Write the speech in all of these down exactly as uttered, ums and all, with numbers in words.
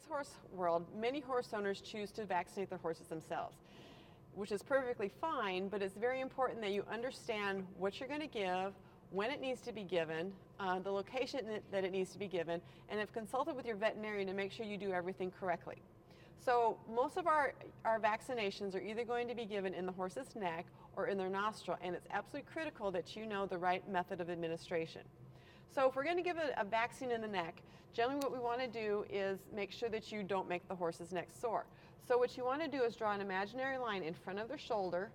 today's horse world, many horse owners choose to vaccinate their horses themselves, which is perfectly fine, but it's very important that you understand what you're going to give, when it needs to be given, uh, the location that it needs to be given, and have consulted with your veterinarian to make sure you do everything correctly. So most of our, our vaccinations are either going to be given in the horse's neck or in their nostril, and it's absolutely critical that you know the right method of administration. So if we're going to give a, a vaccine in the neck, generally what we want to do is make sure that you don't make the horse's neck sore. So what you want to do is draw an imaginary line in front of their shoulder,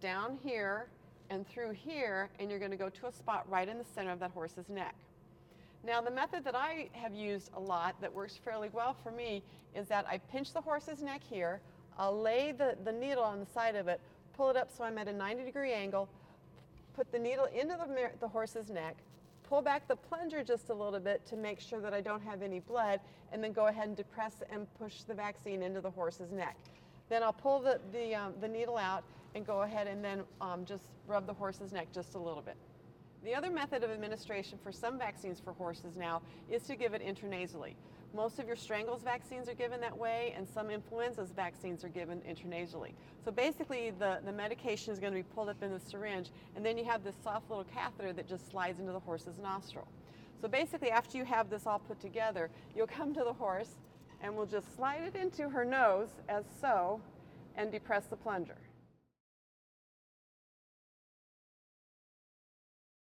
down here, and through here, and you're going to go to a spot right in the center of that horse's neck. Now the method that I have used a lot that works fairly well for me is that I pinch the horse's neck here, I'll lay the, the needle on the side of it, pull it up so I'm at a ninety degree angle, put the needle into the, the horse's neck, pull back the plunger just a little bit to make sure that I don't have any blood, and then go ahead and depress and push the vaccine into the horse's neck. Then I'll pull the, the, um, the needle out and go ahead and then um, just rub the horse's neck just a little bit. The other method of administration for some vaccines for horses now is to give it intranasally. Most of your strangles vaccines are given that way, and some influenza vaccines are given intranasally. So basically the, the medication is going to be pulled up in the syringe, and then you have this soft little catheter that just slides into the horse's nostril. So basically after you have this all put together, you'll come to the horse and we'll just slide it into her nose as so and depress the plunger.